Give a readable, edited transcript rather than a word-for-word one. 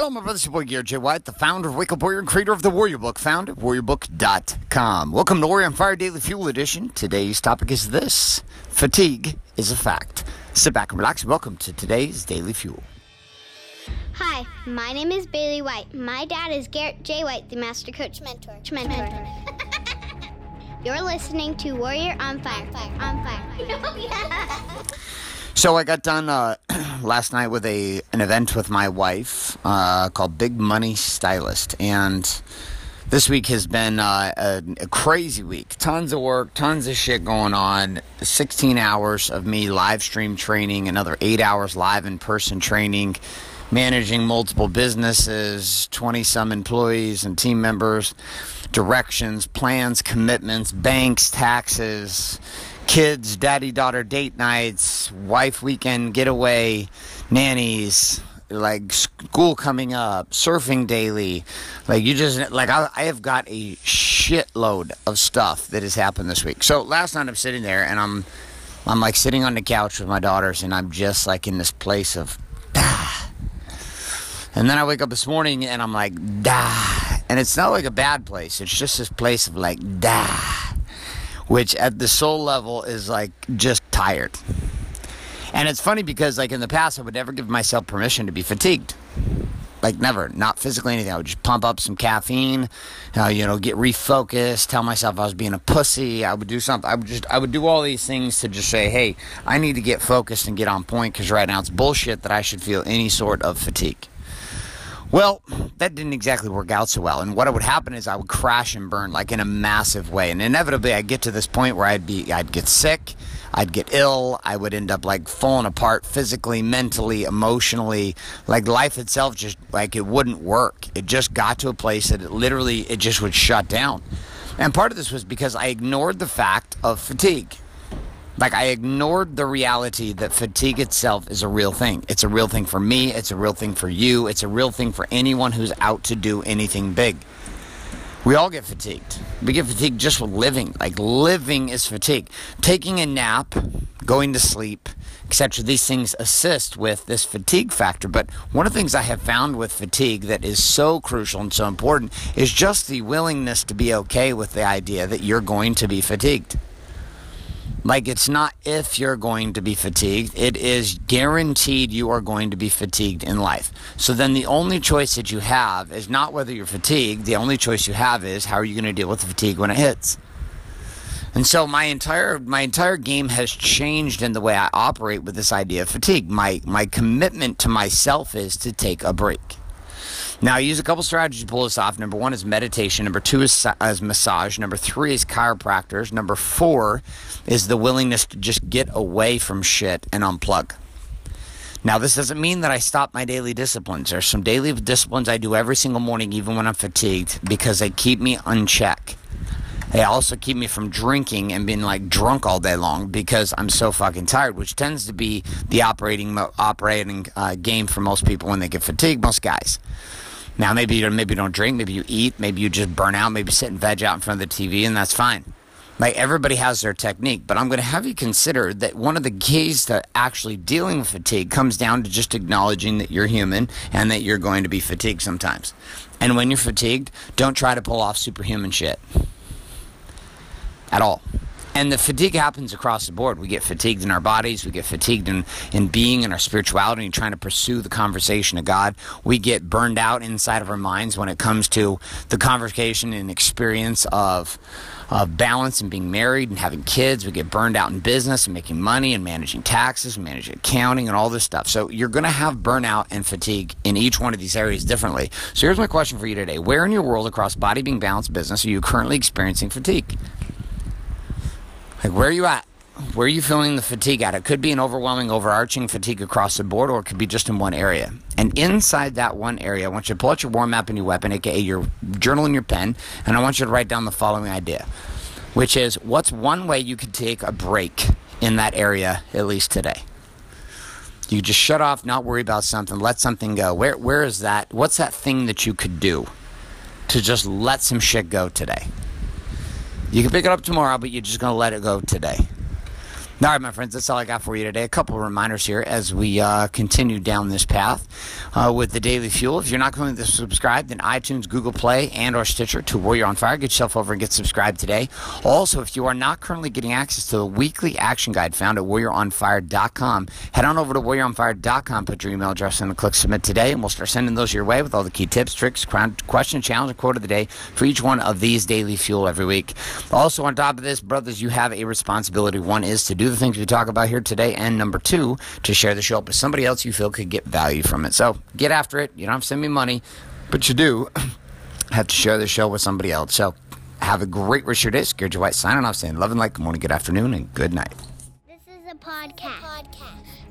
Hello, my brothers. Your boy, Garrett J. White, the founder of Wake Up Warrior and creator of the Warrior Book, found at warriorbook.com. Welcome to Warrior on Fire Daily Fuel Edition. Today's topic is this: fatigue is a fact. Sit back and relax. Welcome to today's Daily Fuel. Hi, my name is Bailey White. My dad is Garrett J. White, the Master Coach Mentor. You're listening to Warrior on Fire. On Fire. So I got done last night with an event with my wife called Big Money Stylist, and this week has been a crazy week. Tons of work, tons of shit going on. 16 hours of me live stream training, another 8 hours live in-person training, managing multiple businesses, 20-some employees and team members, directions, plans, commitments, banks, taxes, kids, daddy-daughter date nights, wife weekend getaway, nannies, like school coming up, surfing daily. I have got a shitload of stuff that has happened this week. So last night I'm sitting there and I'm like sitting on the couch with my daughters, and I'm just like in this place of and then I wake up this morning and I'm like and it's not like a bad place. It's just this place of like which at the soul level is like just tired. And it's funny because like in the past I would never give myself permission to be fatigued. Like never, not physically anything. I would just pump up some caffeine, get refocused, tell myself I was being a pussy. I would do something. I would do all these things to just say, hey, I need to get focused and get on point because right now it's bullshit that I should feel any sort of fatigue. Well, that didn't exactly work out so well, and what would happen is I would crash and burn like in a massive way, and inevitably I'd get to this point where I'd get sick, I'd get ill, I would end up like falling apart physically, mentally, emotionally, like life itself just like it wouldn't work. It just got to a place that it just would shut down. And part of this was because I ignored the fact of fatigue. Like, I ignored the reality that fatigue itself is a real thing. It's a real thing for me. It's a real thing for you. It's a real thing for anyone who's out to do anything big. We all get fatigued. We get fatigued just with living. Like, living is fatigue. Taking a nap, going to sleep, etc. These things assist with this fatigue factor. But one of the things I have found with fatigue that is so crucial and so important is just the willingness to be okay with the idea that you're going to be fatigued. Like, it's not if you're going to be fatigued. It is guaranteed you are going to be fatigued in life. So then the only choice that you have is not whether you're fatigued. The only choice you have is how are you going to deal with the fatigue when it hits. And so my entire game has changed in the way I operate with this idea of fatigue. My commitment to myself is to take a break. Now, I use a couple strategies to pull this off. Number one is meditation. Number two is massage. Number three is chiropractors. Number four is the willingness to just get away from shit and unplug. Now, this doesn't mean that I stop my daily disciplines. There's some daily disciplines I do every single morning, even when I'm fatigued, because they keep me in check. They also keep me from drinking and being like drunk all day long because I'm so fucking tired, which tends to be the operating game for most people when they get fatigued, most guys. Now, maybe you don't drink, maybe you eat, maybe you just burn out, maybe sit and veg out in front of the TV, and that's fine. Like, everybody has their technique, but I'm going to have you consider that one of the keys to actually dealing with fatigue comes down to just acknowledging that you're human and that you're going to be fatigued sometimes. And when you're fatigued, don't try to pull off superhuman shit. At all. And the fatigue happens across the board. We get fatigued in our bodies. We get fatigued in being, in our spirituality, and trying to pursue the conversation of God. We get burned out inside of our minds when it comes to the conversation and experience of balance and being married and having kids. We get burned out in business and making money and managing taxes, managing accounting and all this stuff. So you're going to have burnout and fatigue in each one of these areas differently. So here's my question for you today. Where in your world across body, being, balance, business are you currently experiencing fatigue? Like, where are you at? Where are you feeling the fatigue at? It could be an overwhelming, overarching fatigue across the board, or it could be just in one area. And inside that one area, I want you to pull out your warm map and your weapon, aka your journal and your pen, and I want you to write down the following idea, which is, what's one way you could take a break in that area, at least today? You just shut off, not worry about something, let something go. Where is that? What's that thing that you could do to just let some shit go today? You can pick it up tomorrow, but you're just going to let it go today. All right, my friends, that's all I got for you today. A couple of reminders here as we continue down this path with the Daily Fuel. If you're not going to subscribe, then iTunes, Google Play, and or Stitcher to Warrior on Fire. Get yourself over and get subscribed today. Also, if you are not currently getting access to the weekly action guide found at warrioronfire.com, head on over to warrioronfire.com, put your email address in, and click submit today, and we'll start sending those your way with all the key tips, tricks, question, challenge, and quote of the day for each one of these Daily Fuel every week. Also, on top of this, brothers, you have a responsibility. One is to do the things we talk about here today, and number two, to share the show up with somebody else you feel could get value from it. So get after it. You don't have to send me money, but you do have to share the show with somebody else. So have a great rest of your day. Garrett J. White signing off, saying love and light. Good morning, good afternoon, and good night. This is a podcast.